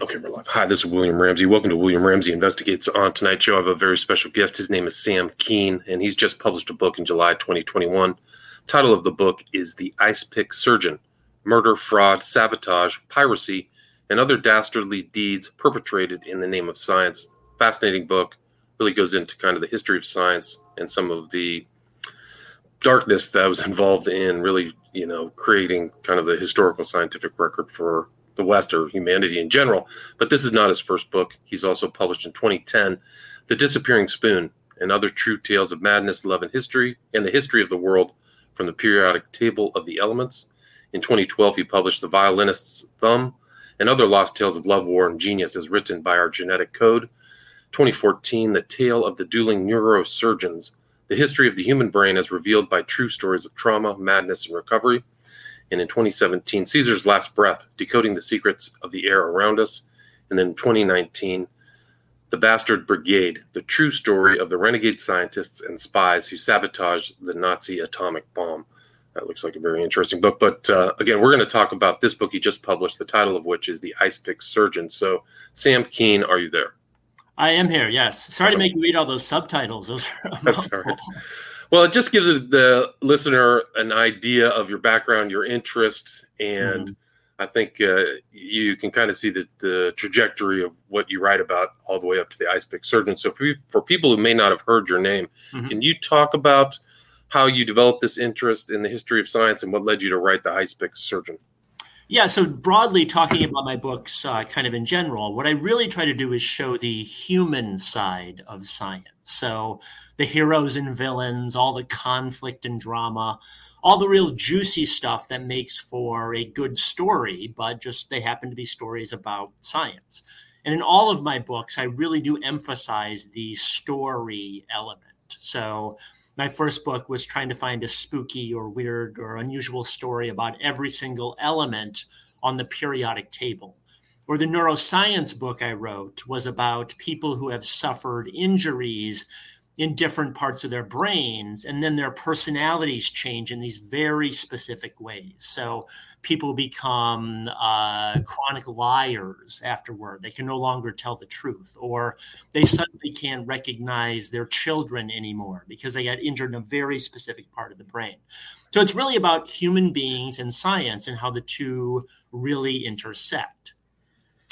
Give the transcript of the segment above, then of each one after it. Okay, we're live. Hi, this is William Ramsey. Welcome to William Ramsey Investigates. On tonight's show, I have a very special guest. His name is Sam Kean, and he's just published a book in July 2021. Title of the book is The Icepick Surgeon, Murder, Fraud, Sabotage, Piracy, and Other Dastardly Deeds Perpetrated in the Name of Science. Fascinating book. Really goes into kind of the history of science and some of the darkness that I was involved in really, creating kind of the historical scientific record for the West or humanity in general. But this is not his first book. He's also published in 2010, The Disappearing Spoon and Other True Tales of Madness, Love, and History, and the History of the World from the Periodic Table of the Elements. In 2012, he published The Violinist's Thumb and Other Lost Tales of Love, War, and Genius as Written by Our Genetic Code. 2014, The Tale of the Dueling Neurosurgeons, The History of the Human Brain as Revealed by True Stories of Trauma, Madness, and Recovery. And in 2017, Caesar's Last Breath, Decoding the Secrets of the Air Around Us. And then in 2019, The Bastard Brigade, The True Story of the Renegade Scientists and Spies Who Sabotaged the Nazi Atomic Bomb. That looks like a very interesting book. But again, we're going to talk about this book he just published, the title of which is The Icepick Surgeon. So, Sam Kean, are you there? I am here, yes. Sorry to make you read all those subtitles. Those are that's all right. Well, it just gives the listener an idea of your background, your interests, and I think you can kind of see the trajectory of what you write about all the way up to the Icepick Surgeon. So for people who may not have heard your name, can you talk about how you developed this interest in the history of science and what led you to write the Icepick Surgeon? Yeah, so broadly talking about my books kind of in general, what I really try to do is show the human side of science. So the heroes and villains, all the conflict and drama, all the real juicy stuff that makes for a good story, but just they happen to be stories about science. And in all of my books, I really do emphasize the story element. So my first book was trying to find a spooky or weird or unusual story about every single element on the periodic table. Or the neuroscience book I wrote was about people who have suffered injuries in different parts of their brains, and then their personalities change in these very specific ways. So people become chronic liars afterward. They can no longer tell the truth, or they suddenly can't recognize their children anymore because they got injured in a very specific part of the brain. So it's really about human beings and science and how the two really intersect.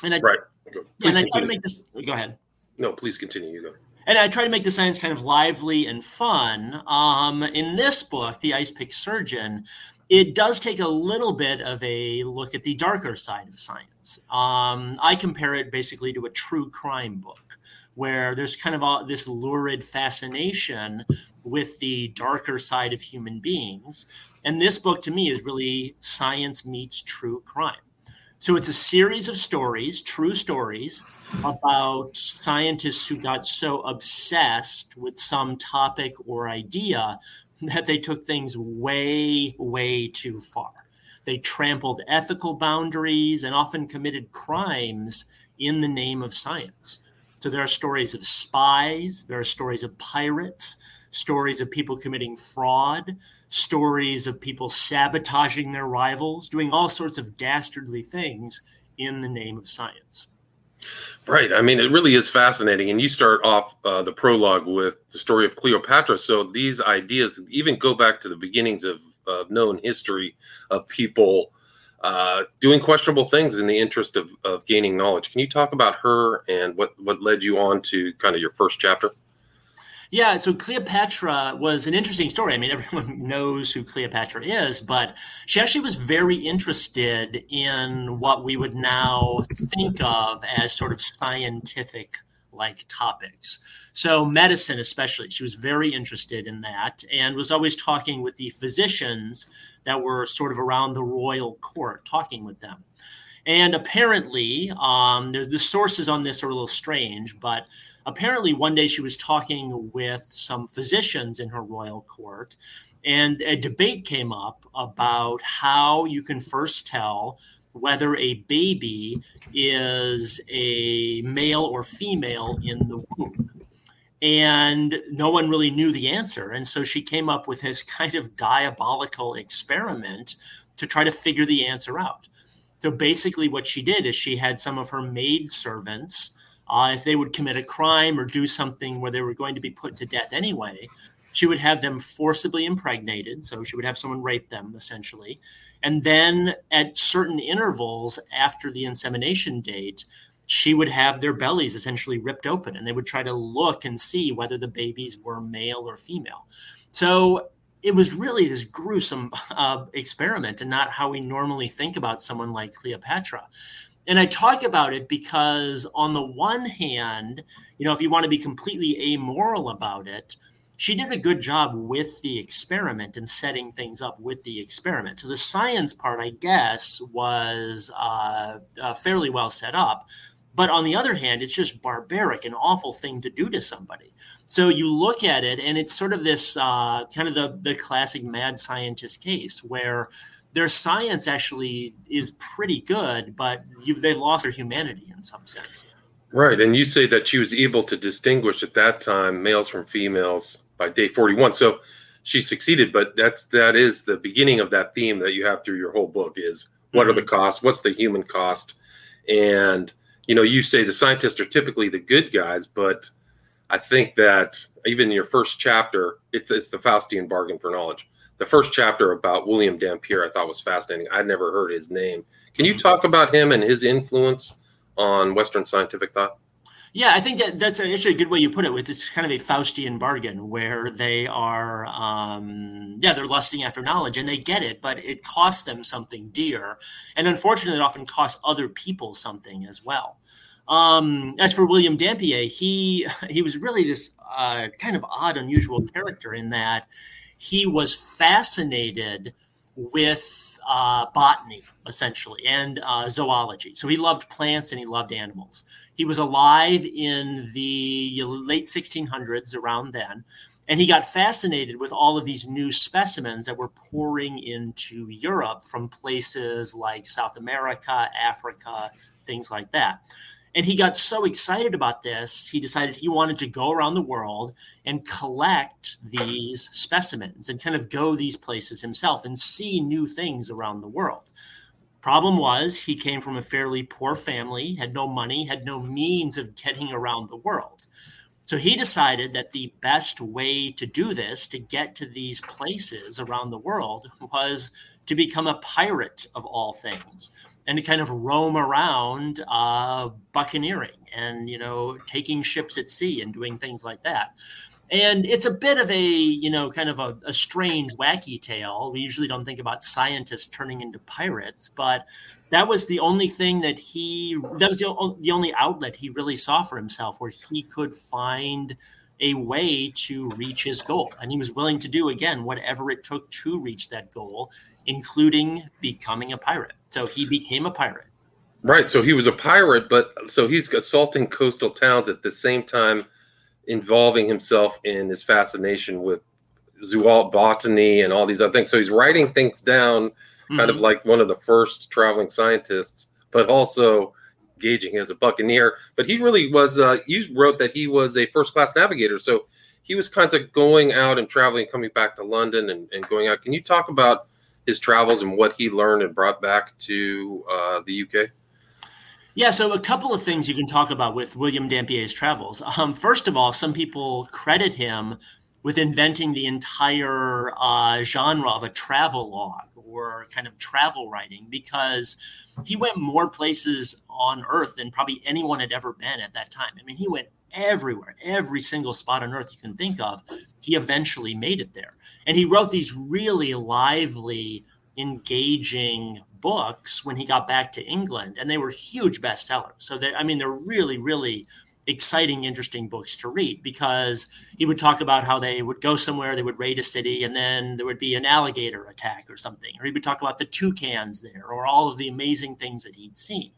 And I try to make this, go ahead. No, please continue, you go. And I try to make the science kind of lively and fun. In this book, The Icepick Surgeon, it does take a little bit of a look at the darker side of science. I compare it basically to a true crime book, where there's kind of this lurid fascination with the darker side of human beings. And this book, to me, is really science meets true crime. So it's a series of stories, true stories, about scientists who got so obsessed with some topic or idea that they took things way, way too far. They trampled ethical boundaries and often committed crimes in the name of science. So there are stories of spies, there are stories of pirates, stories of people committing fraud, stories of people sabotaging their rivals, doing all sorts of dastardly things in the name of science. Right. I mean, it really is fascinating. And you start off the prologue with the story of Cleopatra. So these ideas that even go back to the beginnings of known history of people doing questionable things in the interest of gaining knowledge. Can you talk about her and what led you on to kind of your first chapter? Yeah, so Cleopatra was an interesting story. I mean, everyone knows who Cleopatra is, but she actually was very interested in what we would now think of as sort of scientific-like topics. So medicine especially, she was very interested in that and was always talking with the physicians that were sort of around the royal court, talking with them. And apparently, the sources on this are a little strange, but apparently one day she was talking with some physicians in her royal court, and a debate came up about how you can first tell whether a baby is a male or female in the womb. And no one really knew the answer. And so she came up with this kind of diabolical experiment to try to figure the answer out. So basically what she did is she had some of her maidservants, if they would commit a crime or do something where they were going to be put to death anyway, she would have them forcibly impregnated. So she would have someone rape them, essentially. And then at certain intervals after the insemination date, she would have their bellies essentially ripped open, and they would try to look and see whether the babies were male or female. So it was really this gruesome experiment, and not how we normally think about someone like Cleopatra. And I talk about it because on the one hand, you know, if you want to be completely amoral about it, she did a good job with the experiment and setting things up with the experiment. So the science part, I guess, was fairly well set up. But on the other hand, it's just barbaric, an awful thing to do to somebody. So you look at it, and it's sort of this kind of the classic mad scientist case where their science actually is pretty good, but they've lost their humanity in some sense. Right. And you say that she was able to distinguish at that time males from females by day 41. So she succeeded, but that is the beginning of that theme that you have through your whole book is what are the costs? What's the human cost? And, you know, you say the scientists are typically the good guys, but I think that even in your first chapter, it's the Faustian bargain for knowledge. The first chapter about William Dampier, I thought was fascinating. I'd never heard his name. Can you talk about him and his influence on Western scientific thought? Yeah, I think that's actually a good way you put it, with this kind of a Faustian bargain where they are, they're lusting after knowledge and they get it, but it costs them something dear. And unfortunately, it often costs other people something as well. As for William Dampier, he was really this kind of odd, unusual character in that he was fascinated with botany, essentially, and zoology. So he loved plants and he loved animals. He was alive in the late 1600s, around then, and he got fascinated with all of these new specimens that were pouring into Europe from places like South America, Africa, things like that. And he got so excited about this, he decided he wanted to go around the world and collect these specimens and kind of go these places himself and see new things around the world. Problem was, he came from a fairly poor family, had no money, had no means of getting around the world. So he decided that the best way to do this, to get to these places around the world, was to become a pirate of all things, and to kind of roam around buccaneering and, you know, taking ships at sea and doing things like that. And it's a bit of a, you know, kind of a strange, wacky tale. We usually don't think about scientists turning into pirates, but that was the only thing that was the only outlet he really saw for himself where he could find a way to reach his goal. And he was willing to do, again, whatever it took to reach that goal, including becoming a pirate. So he became a pirate. Right. So he was a pirate, but so he's assaulting coastal towns at the same time, involving himself in his fascination with zoology, botany, and all these other things. So he's writing things down, kind of like one of the first traveling scientists, but also gauging as a buccaneer. But he really was, you wrote that he was a first-class navigator. So he was kind of going out and traveling, coming back to London and going out. Can you talk about his travels and what he learned and brought back to the UK? Yeah, so a couple of things you can talk about with William Dampier's travels. First of all, some people credit him with inventing the entire genre of a travelogue or kind of travel writing, because he went more places on Earth than probably anyone had ever been at that time. I mean, he went everywhere, every single spot on Earth you can think of, he eventually made it there. And he wrote these really lively, engaging books when he got back to England, and they were huge bestsellers. So they're really, really exciting, interesting books to read, because he would talk about how they would go somewhere, they would raid a city, and then there would be an alligator attack or something, or he would talk about the toucans there or all of the amazing things that he'd seen.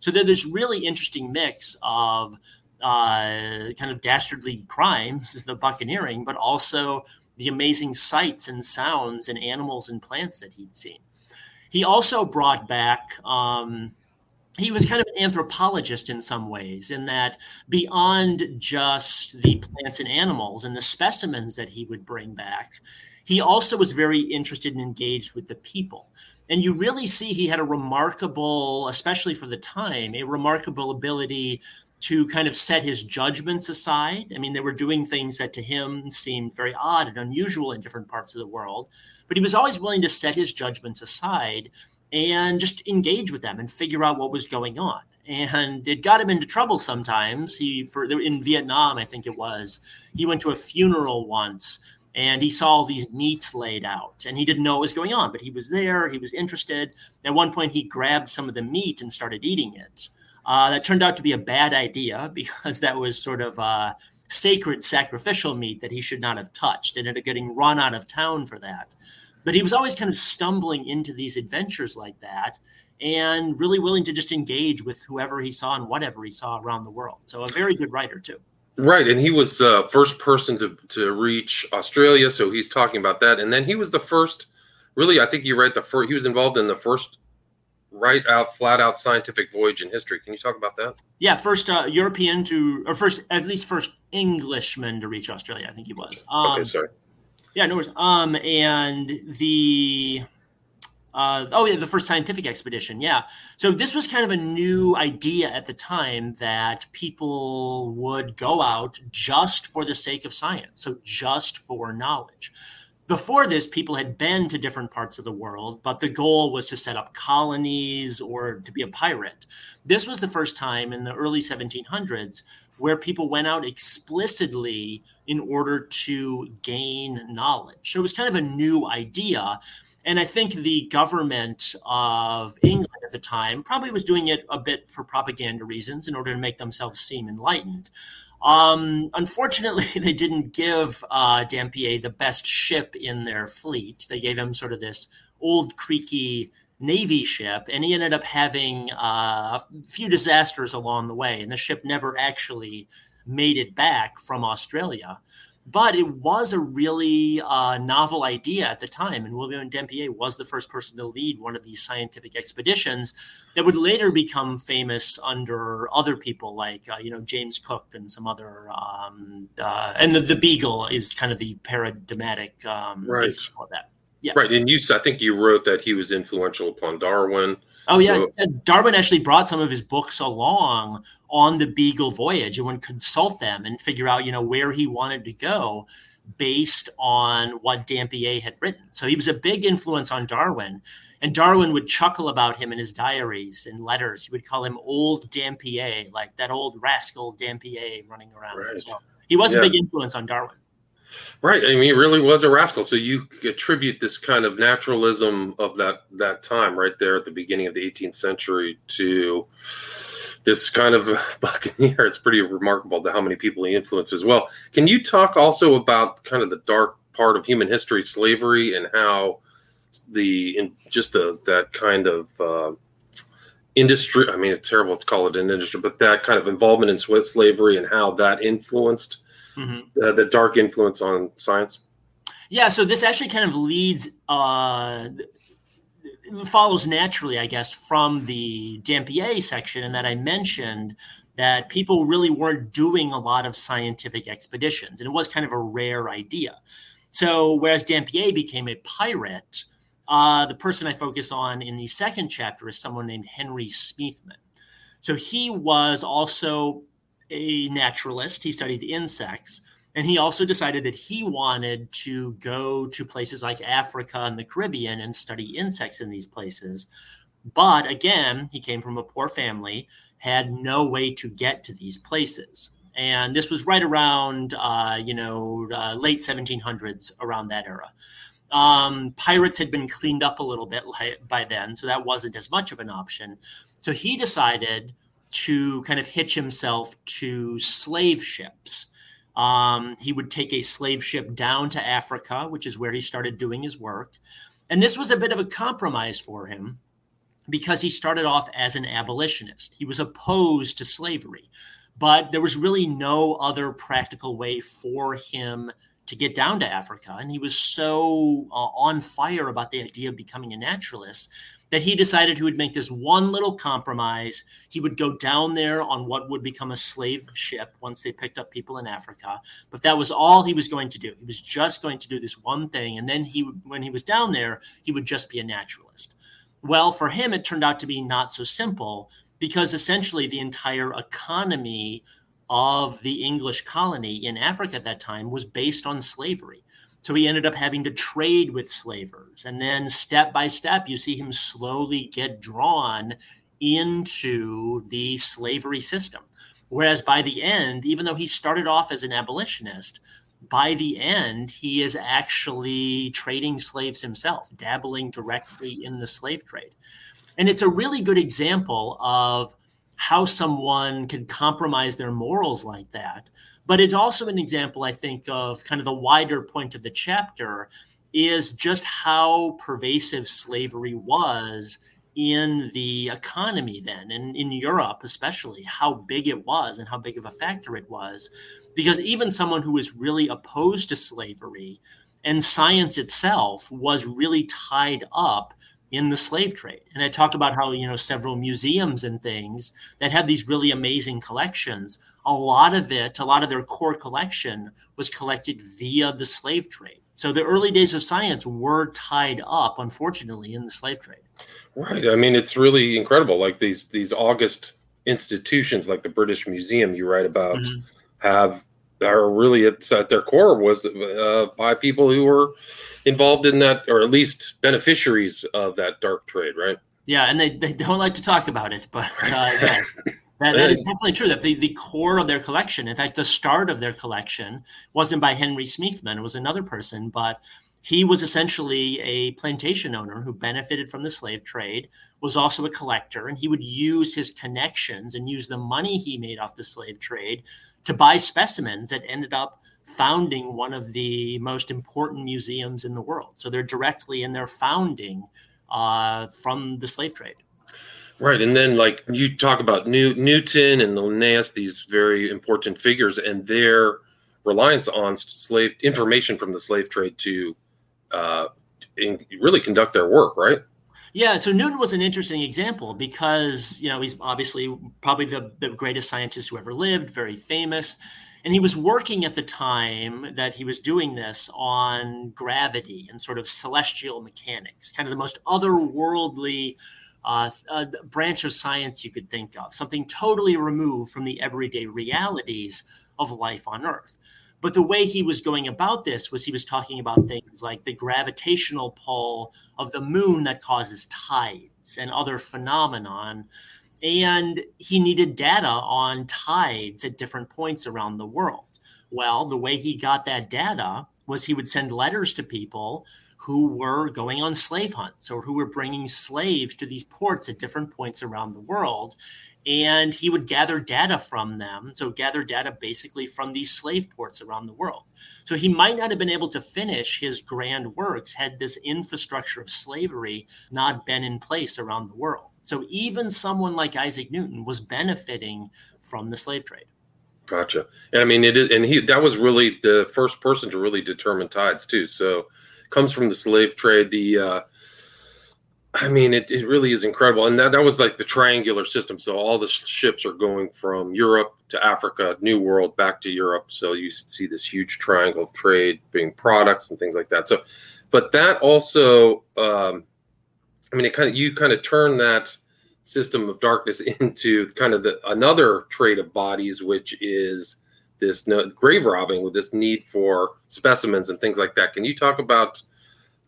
So there's this really interesting mix of kind of dastardly crimes, the buccaneering, but also the amazing sights and sounds and animals and plants that he'd seen. He also brought back, he was kind of an anthropologist in some ways, in that beyond just the plants and animals and the specimens that he would bring back, he also was very interested and engaged with the people. And you really see he had a remarkable, especially for the time, a remarkable ability to kind of set his judgments aside. I mean, they were doing things that to him seemed very odd and unusual in different parts of the world, but he was always willing to set his judgments aside and just engage with them and figure out what was going on. And it got him into trouble sometimes. In Vietnam, I think it was, he went to a funeral once and he saw all these meats laid out and he didn't know what was going on, but he was there, he was interested. At one point he grabbed some of the meat and started eating it. That turned out to be a bad idea because that was sort of sacred sacrificial meat that he should not have touched and ended up getting run out of town for that. But he was always kind of stumbling into these adventures like that and really willing to just engage with whoever he saw and whatever he saw around the world. So a very good writer, too. Right. And he was the first person to reach Australia. So he's talking about that. And then he was the first, really, I think you're right, he was involved in the first flat out scientific voyage in history. Can you talk about that? Yeah, first European first Englishman to reach Australia, I think he was. Okay, sorry. Yeah, no worries. And the the first scientific expedition. Yeah. So this was kind of a new idea at the time that people would go out just for the sake of science, so just for knowledge. Before this, people had been to different parts of the world, but the goal was to set up colonies or to be a pirate. This was the first time in the early 1700s where people went out explicitly in order to gain knowledge. So it was kind of a new idea. And I think the government of England at the time probably was doing it a bit for propaganda reasons in order to make themselves seem enlightened. Unfortunately, they didn't give Dampier the best ship in their fleet. They gave him sort of this old creaky Navy ship, and he ended up having a few disasters along the way, and the ship never actually made it back from Australia. But it was a really novel idea at the time, and William Dampier was the first person to lead one of these scientific expeditions that would later become famous under other people like, James Cook and some other, and the Beagle is kind of the paradigmatic example of that. Yeah. Right, and I think you wrote that he was influential upon Darwin. Oh, yeah. Darwin actually brought some of his books along on the Beagle voyage and would consult them and figure out, where he wanted to go based on what Dampier had written. So he was a big influence on Darwin. And Darwin would chuckle about him in his diaries and letters. He would call him old Dampier, like that old rascal Dampier running around. Right. So he was a big influence on Darwin. Right. I mean, he really was a rascal. So you attribute this kind of naturalism of that time right there at the beginning of the 18th century to this kind of buccaneer. It's pretty remarkable how many people he influenced as well. Can you talk also about kind of the dark part of human history, slavery, and how that kind of industry, I mean, it's terrible to call it an industry, but that kind of involvement in slavery and how that influenced the dark influence on science? Yeah, so this actually kind of follows naturally, I guess, from the Dampier section, and that I mentioned that people really weren't doing a lot of scientific expeditions, and it was kind of a rare idea. So whereas Dampier became a pirate, the person I focus on in the second chapter is someone named Henry Smeathman. So he was also a naturalist. He studied insects, and he also decided that he wanted to go to places like Africa and the Caribbean and study insects in these places. But again, he came from a poor family, had no way to get to these places. And this was right around, late 1700s, around that era. Pirates had been cleaned up a little bit by then, so that wasn't as much of an option. So he decided to kind of hitch himself to slave ships. He would take a slave ship down to Africa, which is where he started doing his work. And this was a bit of a compromise for him because he started off as an abolitionist. He was opposed to slavery, but there was really no other practical way for him to get down to Africa. And he was so on fire about the idea of becoming a naturalist that he decided he would make this one little compromise. He would go down there on what would become a slave ship once they picked up people in Africa. But that was all he was going to do. He was just going to do this one thing. And then when he was down there, he would just be a naturalist. Well, for him, it turned out to be not so simple, because essentially the entire economy of the English colony in Africa at that time was based on slavery. So he ended up having to trade with slavers. And then step by step, you see him slowly get drawn into the slavery system. Whereas by the end, even though he started off as an abolitionist, by the end, he is actually trading slaves himself, dabbling directly in the slave trade. And it's a really good example of how someone could compromise their morals like that. But it's also an example, I think, of kind of the wider point of the chapter is just how pervasive slavery was in the economy then, and in Europe especially, how big it was and how big of a factor it was. Because even someone who was really opposed to slavery and science itself was really tied up in the slave trade. And I talk about how, several museums and things that have these really amazing collections, a lot of their core collection was collected via the slave trade. So the early days of science were tied up, unfortunately, in the slave trade. Right. I mean, it's really incredible. Like these august institutions like the British Museum you write about mm-hmm. are really at their core was by people who were involved in that, or at least beneficiaries of that dark trade, right? Yeah, and they don't like to talk about it, but yes, that is definitely true, that the core of their collection, in fact, the start of their collection wasn't by Henry Smeathman, it was another person, but he was essentially a plantation owner who benefited from the slave trade, was also a collector, and he would use his connections and use the money he made off the slave trade to buy specimens that ended up founding one of the most important museums in the world. So they're directly in their founding from the slave trade. Right. And then like you talk about Newton and Linnaeus, these very important figures and their reliance on slave information from the slave trade to really conduct their work, right? Yeah, so Newton was an interesting example because, he's obviously probably the greatest scientist who ever lived, very famous. And he was working at the time that he was doing this on gravity and sort of celestial mechanics, kind of the most otherworldly branch of science you could think of, something totally removed from the everyday realities of life on Earth. But the way he was going about this was he was talking about things like the gravitational pull of the moon that causes tides and other phenomenon. And he needed data on tides at different points around the world. Well, the way he got that data was he would send letters to people who were going on slave hunts or who were bringing slaves to these ports at different points around the world. And he would gather data from them. So gather data basically from these slave ports around the world. So he might not have been able to finish his grand works had this infrastructure of slavery not been in place around the world. So even someone like Isaac Newton was benefiting from the slave trade. Gotcha. And I mean, that was really the first person to really determine tides too. So comes from the slave trade, it really is incredible. And that was like the triangular system. So all the ships are going from Europe to Africa, New World, back to Europe. So you see this huge triangle of trade being products and things like that. So, but that also, you turn that system of darkness into kind of another trade of bodies, which is this grave robbing with this need for specimens and things like that. Can you talk about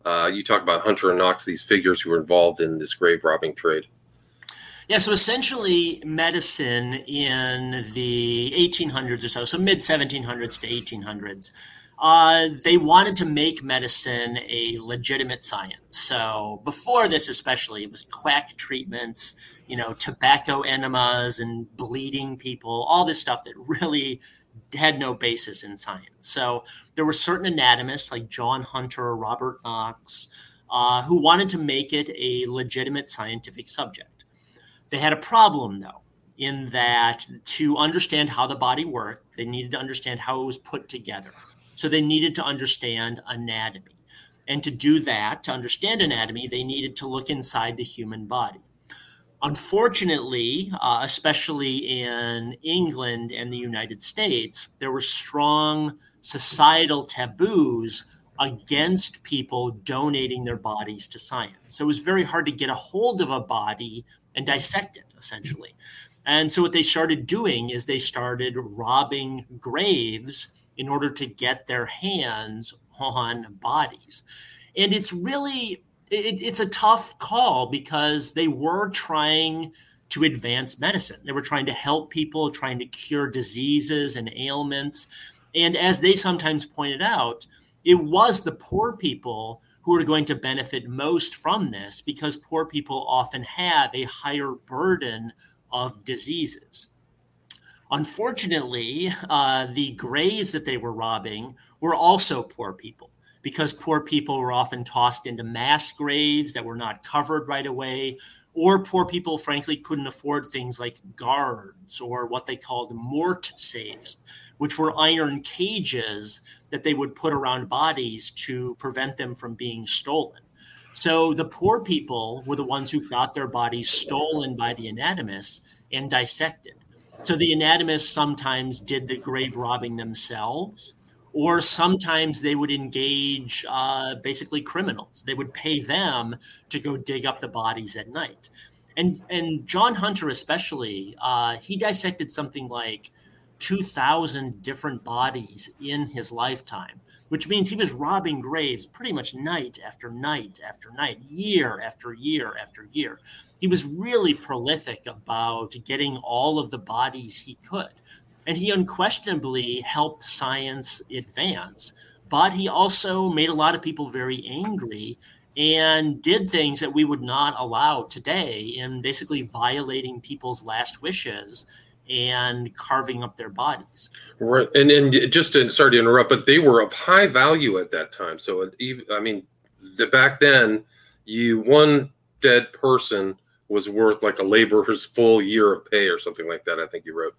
Hunter and Knox, these figures who were involved in this grave robbing trade? Yeah, so essentially medicine in the 1800s or so mid-1700s to 1800s, they wanted to make medicine a legitimate science. So before this especially, it was quack treatments, tobacco enemas and bleeding people, all this stuff that really had no basis in science. So there were certain anatomists like John Hunter, Robert Knox, who wanted to make it a legitimate scientific subject. They had a problem, though, in that to understand how the body worked, they needed to understand how it was put together. So they needed to understand anatomy. And to do that, to understand anatomy, they needed to look inside the human body. Unfortunately, especially in England and the United States, there were strong societal taboos against people donating their bodies to science. So it was very hard to get a hold of a body and dissect it, essentially. And so what they started doing is they started robbing graves in order to get their hands on bodies. And it's really, it's a tough call because they were trying to advance medicine. They were trying to help people, trying to cure diseases and ailments. And as they sometimes pointed out, it was the poor people who are going to benefit most from this because poor people often have a higher burden of diseases. Unfortunately, the graves that they were robbing were also poor people because poor people were often tossed into mass graves that were not covered right away, or poor people, frankly, couldn't afford things like guards or what they called mort safes, which were iron cages that they would put around bodies to prevent them from being stolen. So the poor people were the ones who got their bodies stolen by the anatomists and dissected. So the anatomists sometimes did the grave robbing themselves, or sometimes they would engage basically criminals. They would pay them to go dig up the bodies at night. And John Hunter especially, he dissected something like 2,000 different bodies in his lifetime, which means he was robbing graves pretty much night after night after night, year after year after year. He was really prolific about getting all of the bodies he could. And he unquestionably helped science advance, but he also made a lot of people very angry and did things that we would not allow today in basically violating people's last wishes and carving up their bodies. Right, and just to, sorry to interrupt, but they were of high value at that time. So, I mean, back then, one dead person was worth like a laborer's full year of pay or something like that, I think you wrote.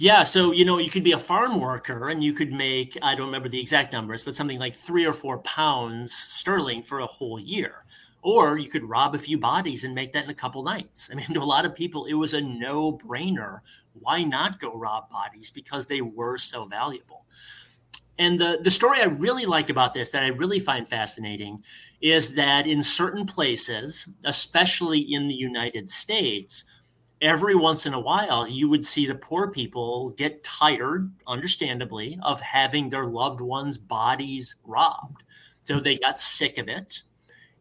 Yeah, so, you know, you could be a farm worker and you could make, I don't remember the exact numbers, but something like 3 or 4 pounds sterling for a whole year. Or you could rob a few bodies and make that in a couple nights. I mean, to a lot of people, it was a no-brainer. Why not go rob bodies? Because they were so valuable. And the story I really like about this, that I really find fascinating, is that in certain places, especially in the United States, every once in a while, you would see the poor people get tired, understandably, of having their loved ones' bodies robbed. So they got sick of it.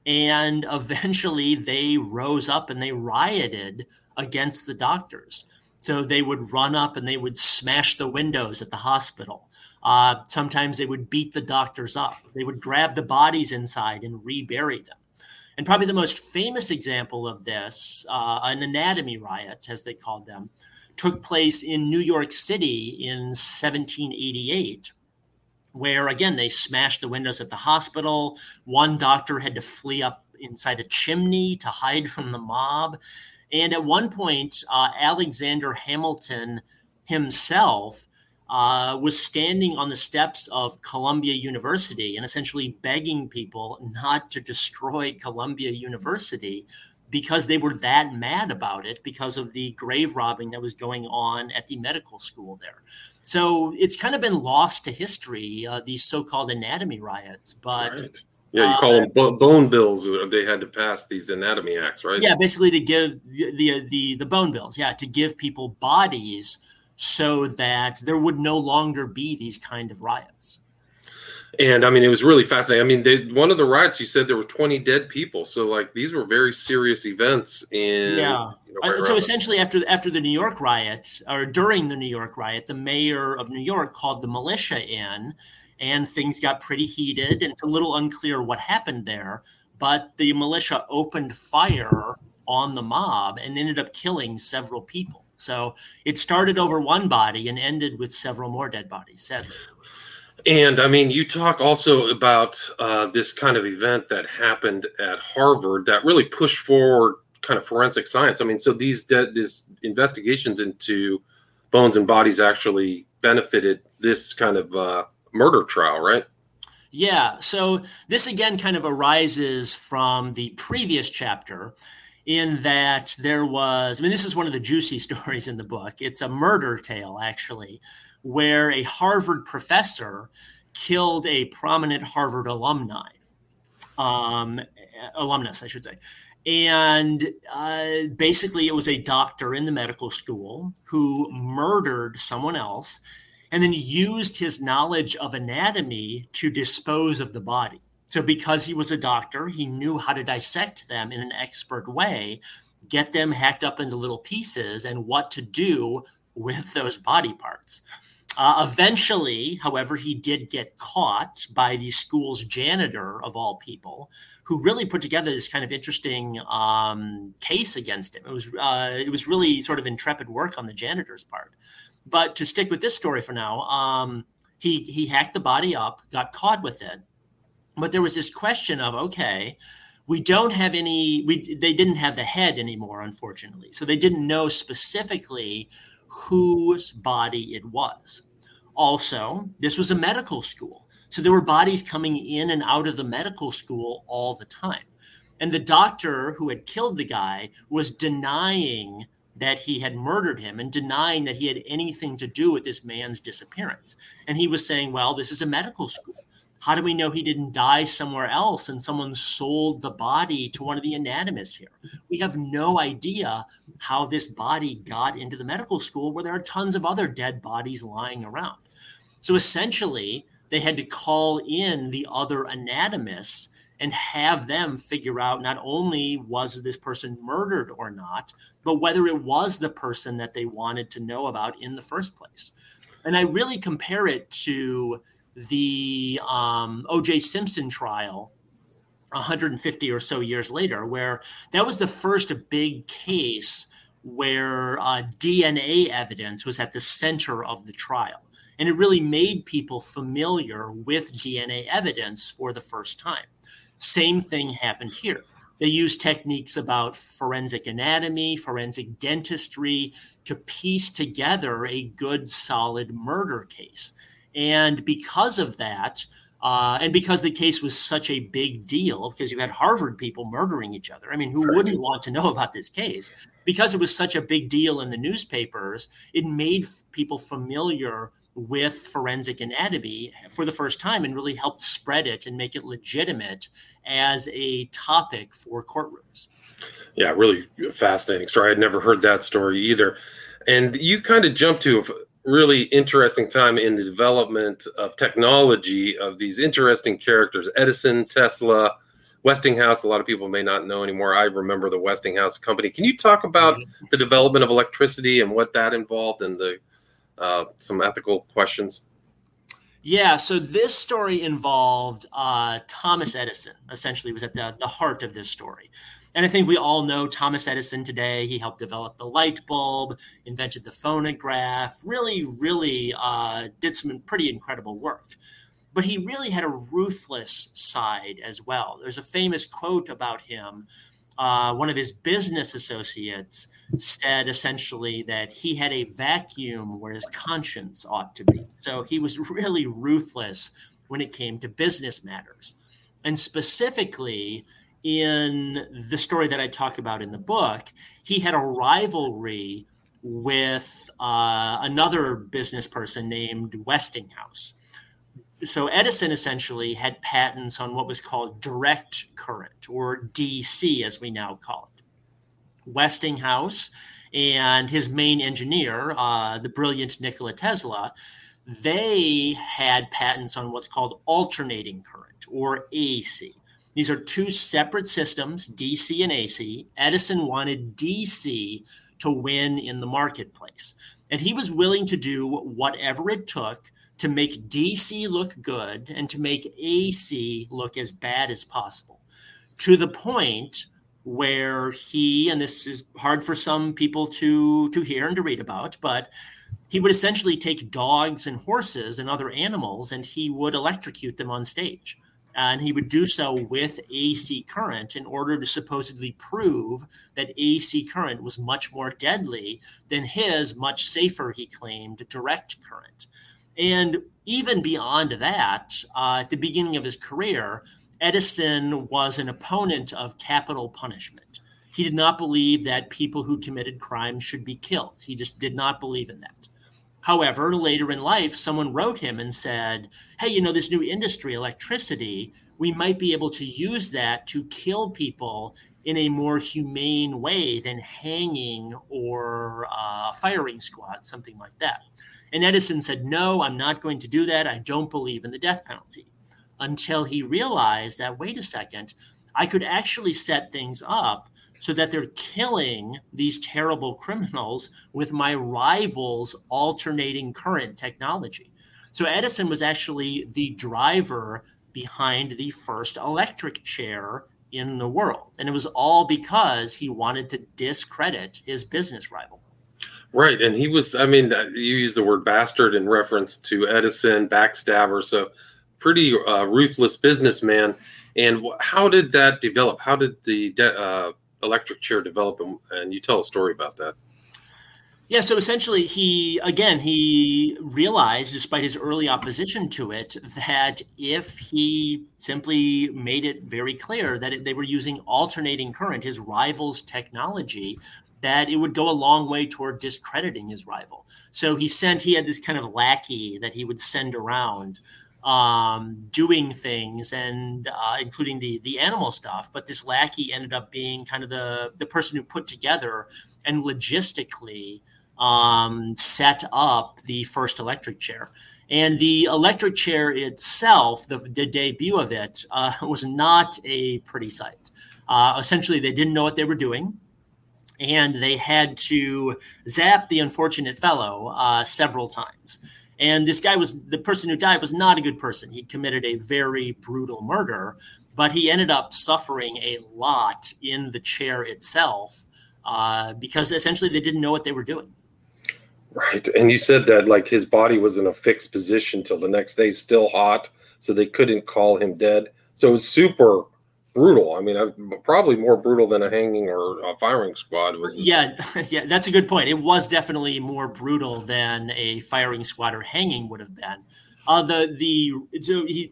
And eventually they rose up and they rioted against the doctors. So they would run up and they would smash the windows at the hospital. Sometimes they would beat the doctors up. They would grab the bodies inside and rebury them. And probably the most famous example of this, an anatomy riot, as they called them, took place in New York City in 1788. Where, again, they smashed the windows at the hospital. One doctor had to flee up inside a chimney to hide from the mob. And at one point, Alexander Hamilton himself was standing on the steps of Columbia University and essentially begging people not to destroy Columbia University because they were that mad about it because of the grave robbing that was going on at the medical school there. So it's kind of been lost to history, these so-called anatomy riots. But right. Yeah, you call them bone bills. They had to pass these anatomy acts, right? Yeah, basically to give the bone bills, yeah, to give people bodies so that there would no longer be these kind of riots. And, I mean, it was really fascinating. I mean, one of the riots, you said there were 20 dead people. So, like, these were very serious events. Yeah. So, essentially, after the New York riot, or during the New York riot, the mayor of New York called the militia in, and things got pretty heated. And it's a little unclear what happened there. But the militia opened fire on the mob and ended up killing several people. So, it started over one body and ended with several more dead bodies, sadly. And, I mean, you talk also about this kind of event that happened at Harvard that really pushed forward kind of forensic science. I mean, so these investigations into bones and bodies actually benefited this kind of murder trial, right? Yeah. So this, again, kind of arises from the previous chapter in that there was – I mean, this is one of the juicy stories in the book. It's a murder tale, actually, where a Harvard professor killed a prominent Harvard alumnus, I should say. And basically it was a doctor in the medical school who murdered someone else and then used his knowledge of anatomy to dispose of the body. So because he was a doctor, he knew how to dissect them in an expert way, get them hacked up into little pieces and what to do with those body parts. Eventually, however, he did get caught by the school's janitor, of all people, who really put together this kind of interesting case against him. It was really sort of intrepid work on the janitor's part. But to stick with this story for now, he hacked the body up, got caught with it. But there was this question of, okay, we don't have any, they didn't have the head anymore, unfortunately. So they didn't know specifically whose body it was. Also, this was a medical school. So there were bodies coming in and out of the medical school all the time. And the doctor who had killed the guy was denying that he had murdered him and denying that he had anything to do with this man's disappearance. And he was saying, well, this is a medical school. How do we know he didn't die somewhere else and someone sold the body to one of the anatomists here? We have no idea how this body got into the medical school where there are tons of other dead bodies lying around. So essentially, they had to call in the other anatomists and have them figure out not only was this person murdered or not, but whether it was the person that they wanted to know about in the first place. And I really compare it to the O.J. Simpson trial 150 or so years later, where that was the first big case where DNA evidence was at the center of the trial. And it really made people familiar with DNA evidence for the first time. Same thing happened here. They used techniques about forensic anatomy, forensic dentistry to piece together a good, solid murder case. And because of that, and because the case was such a big deal, because you had Harvard people murdering each other. I mean, who wouldn't want to know about this case? Because it was such a big deal in the newspapers, it made people familiar with forensic anatomy for the first time and really helped spread it and make it legitimate as a topic for courtrooms. Yeah, really fascinating story. I'd never heard that story either. And you kind of jumped to really interesting time in the development of technology of these interesting characters, Edison, Tesla, Westinghouse. A lot of people may not know anymore. I remember the Westinghouse company. Can you talk about the development of electricity and what that involved and the some ethical questions? Yeah, so this story involved Thomas Edison, essentially, was at the heart of this story. And I think we all know Thomas Edison today. He helped develop the light bulb, invented the phonograph, really did some pretty incredible work. But he really had a ruthless side as well. There's a famous quote about him. One of his business associates said essentially that he had a vacuum where his conscience ought to be. So he was really ruthless when it came to business matters. And specifically, in the story that I talk about in the book, he had a rivalry with another business person named Westinghouse. So Edison essentially had patents on what was called direct current, or DC as we now call it. Westinghouse and his main engineer, the brilliant Nikola Tesla, they had patents on what's called alternating current, or AC. These are two separate systems, DC and AC. Edison wanted DC to win in the marketplace. And he was willing to do whatever it took to make DC look good and to make AC look as bad as possible, to the point where he, and this is hard for some people to hear and to read about, but he would essentially take dogs and horses and other animals and he would electrocute them on stage. And he would do so with AC current in order to supposedly prove that AC current was much more deadly than his much safer, he claimed, direct current. And even beyond that, at the beginning of his career, Edison was an opponent of capital punishment. He did not believe that people who committed crimes should be killed. He just did not believe in that. However, later in life, someone wrote him and said, hey, you know, this new industry, electricity, we might be able to use that to kill people in a more humane way than hanging or firing squad, something like that. And Edison said, no, I'm not going to do that. I don't believe in the death penalty. Until he realized that, wait a second, I could actually set things up so that they're killing these terrible criminals with my rival's alternating current technology. So Edison was actually the driver behind the first electric chair in the world. And it was all because he wanted to discredit his business rival. Right. And he was, I mean, you use the word bastard in reference to Edison, backstabber. So pretty ruthless businessman. And how did that develop? How did the electric chair develop? And you tell a story about that. Yeah, so essentially he realized, despite his early opposition to it, that if he simply made it very clear that they were using alternating current, his rival's technology, that it would go a long way toward discrediting his rival. So he had this kind of lackey that he would send around doing things, and including the animal stuff. But this lackey ended up being kind of the person who put together and logistically set up the first electric chair. And the electric chair itself, the debut of it, was not a pretty sight. Essentially, they didn't know what they were doing, and they had to zap the unfortunate fellow several times. And this guy the person who died was not a good person. He committed a very brutal murder, but he ended up suffering a lot in the chair itself because essentially they didn't know what they were doing. Right. And you said that like his body was in a fixed position till the next day, still hot. So they couldn't call him dead. So it was super brutal. I mean, probably more brutal than a hanging or a firing squad. Yeah, that's a good point. It was definitely more brutal than a firing squad or hanging would have been.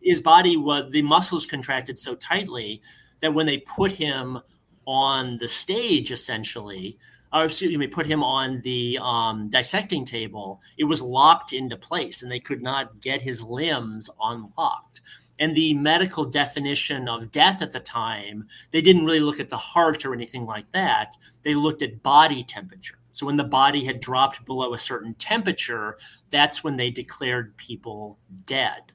His body was, the muscles contracted so tightly that when they put him on the stage, essentially, or excuse me, put him on the dissecting table, it was locked into place and they could not get his limbs unlocked. And the medical definition of death at the time, they didn't really look at the heart or anything like that. They looked at body temperature. So when the body had dropped below a certain temperature, that's when they declared people dead.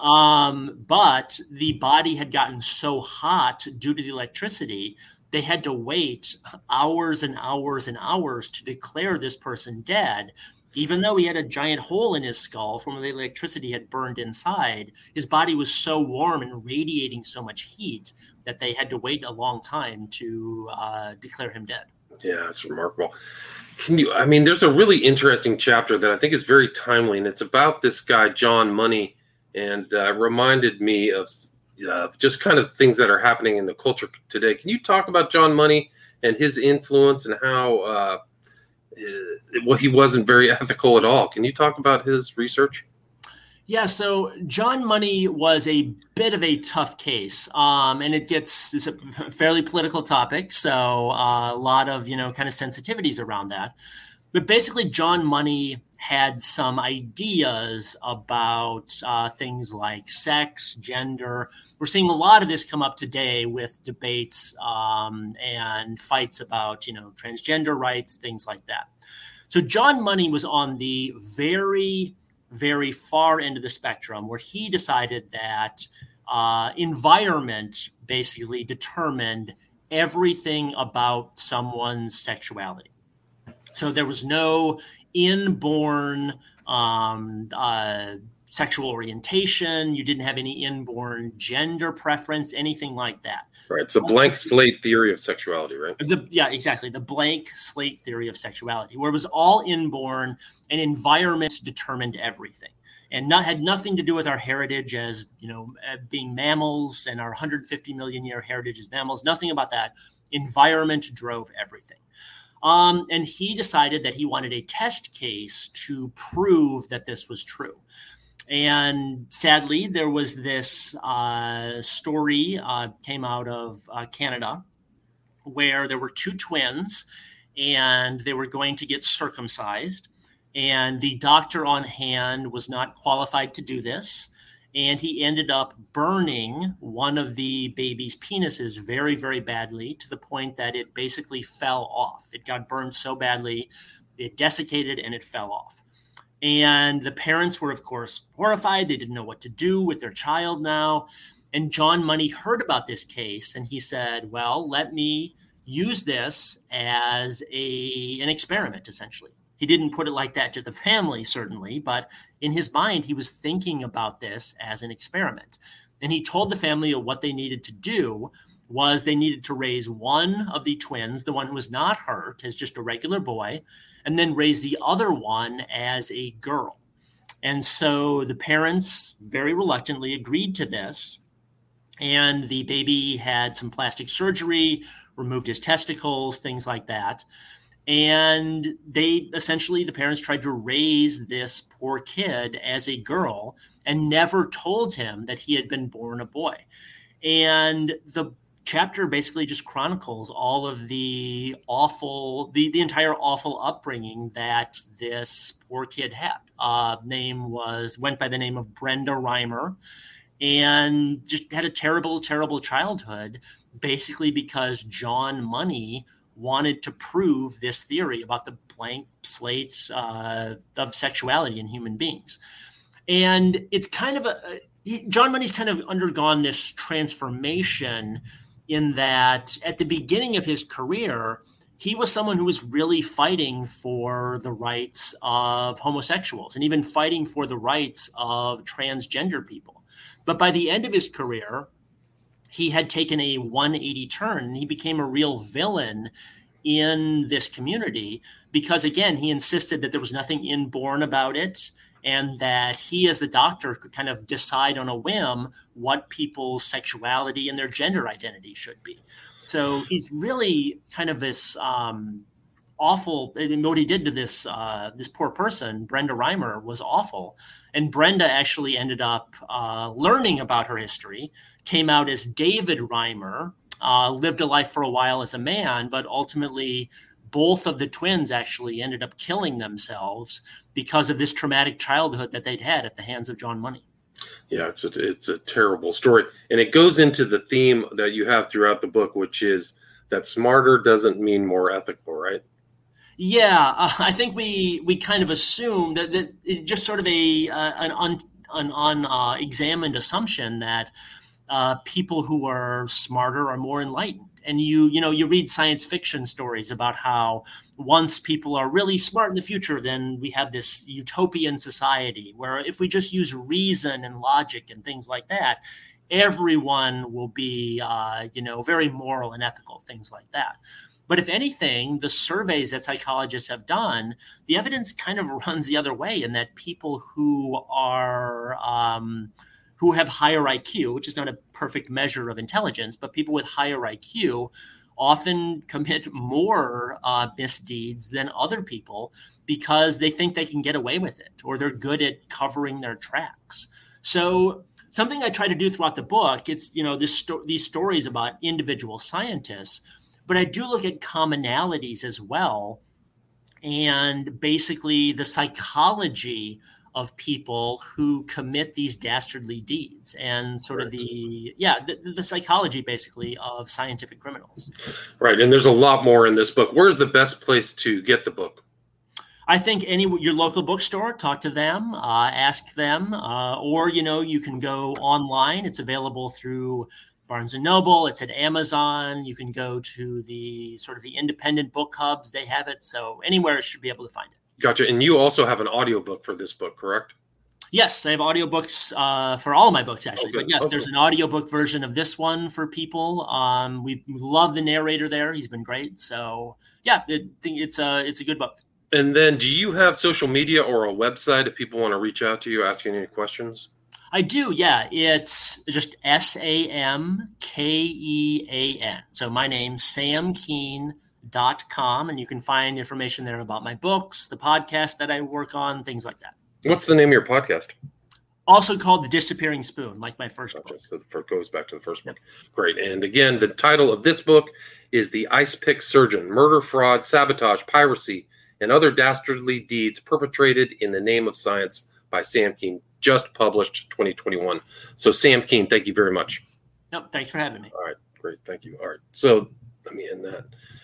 But the body had gotten so hot due to the electricity, they had to wait hours and hours and hours to declare this person dead. Even though he had a giant hole in his skull from where the electricity had burned inside, his body was so warm and radiating so much heat that they had to wait a long time to declare him dead. Yeah, it's remarkable. There's a really interesting chapter that I think is very timely, and it's about this guy, John Money, and reminded me of just kind of things that are happening in the culture today. Can you talk about John Money and his influence and how... he wasn't very ethical at all. Can you talk about his research? Yeah, so John Money was a bit of a tough case, and it's a fairly political topic, so a lot of, kind of sensitivities around that. But basically, John Money had some ideas about things like sex, gender. We're seeing a lot of this come up today with debates and fights about, transgender rights, things like that. So John Money was on the very, very far end of the spectrum where he decided that environment basically determined everything about someone's sexuality. So there was no inborn sexual orientation. You didn't have any inborn gender preference, anything like that. Right. It's a blank slate theory of sexuality, right? Yeah, exactly. The blank slate theory of sexuality, where it was all inborn and environment determined everything. And had nothing to do with our heritage as, being mammals and our 150 million year heritage as mammals, nothing about that. Environment drove everything. And he decided that he wanted a test case to prove that this was true. And sadly, there was this story came out of Canada where there were two twins and they were going to get circumcised. And the doctor on hand was not qualified to do this. And he ended up burning one of the baby's penises very, very badly, to the point that it basically fell off. It got burned so badly, it desiccated and it fell off. And the parents were, of course, horrified. They didn't know what to do with their child now. And John Money heard about this case, and he said, well, let me use this as an experiment, essentially. He didn't put it like that to the family, certainly, but in his mind, he was thinking about this as an experiment. And he told the family what they needed to do was they needed to raise one of the twins, the one who was not hurt, as just a regular boy, and then raise the other one as a girl. And so the parents very reluctantly agreed to this. And the baby had some plastic surgery, removed his testicles, things like that. And they essentially, the parents tried to raise this poor kid as a girl and never told him that he had been born a boy. And the chapter basically just chronicles all of the awful, the entire awful upbringing that this poor kid had. Went by the name of Brenda Reimer, and just had a terrible, terrible childhood, basically because John Money wanted to prove this theory about the blank slate of sexuality in human beings. And it's kind of John Money's kind of undergone this transformation, in that at the beginning of his career, he was someone who was really fighting for the rights of homosexuals and even fighting for the rights of transgender people. But by the end of his career, he had taken a 180 turn, and he became a real villain in this community because, again, he insisted that there was nothing inborn about it, and that he, as the doctor, could kind of decide on a whim what people's sexuality and their gender identity should be. So he's really kind of this awful. I mean, what he did to this this poor person, Brenda Reimer, was awful. And Brenda actually ended up learning about her history, came out as David Reimer, lived a life for a while as a man, but ultimately both of the twins actually ended up killing themselves because of this traumatic childhood that they'd had at the hands of John Money. Yeah, it's a terrible story. And it goes into the theme that you have throughout the book, which is that smarter doesn't mean more ethical, right? Yeah, I think we kind of assume that it's just sort of an examined assumption that people who are smarter are more enlightened. And you read science fiction stories about how once people are really smart in the future, then we have this utopian society where if we just use reason and logic and things like that, everyone will be, very moral and ethical, things like that. But if anything, the surveys that psychologists have done, the evidence kind of runs the other way, in that people who are who have higher IQ, which is not a perfect measure of intelligence, but people with higher IQ often commit more misdeeds than other people because they think they can get away with it, or they're good at covering their tracks. So something I try to do throughout the book, it's, these stories about individual scientists, but I do look at commonalities as well, and basically the psychology of people who commit these dastardly deeds, and sort of the psychology basically of scientific criminals. Right, and there's a lot more in this book. Where's the best place to get the book? I think your local bookstore, talk to them, ask them, or you can go online. It's available through Barnes & Noble, it's at Amazon. You can go to the sort of the independent book hubs. They have it. So anywhere should be able to find it. Gotcha. And you also have an audiobook for this book, correct? Yes, I have audiobooks for all of my books, actually. Okay. But yes, okay. There's an audiobook version of this one for people. We love the narrator there. He's been great. So yeah, it's a good book. And then do you have social media or a website if people want to reach out to you, ask you any questions? I do, yeah. It's just SamKean. So my name, samkeen.com, and you can find information there about my books, the podcast that I work on, things like that. What's the name of your podcast? Also called The Disappearing Spoon, like my first book. So it goes back to the first book. Great. And again, the title of this book is The Icepick Surgeon: Murder, Fraud, Sabotage, Piracy, and Other Dastardly Deeds Perpetrated in the Name of Science by Sam Kean, just published 2021. So Sam Kean, thank you very much. Nope, thanks for having me. All right, great. Thank you. All right, so let me end that.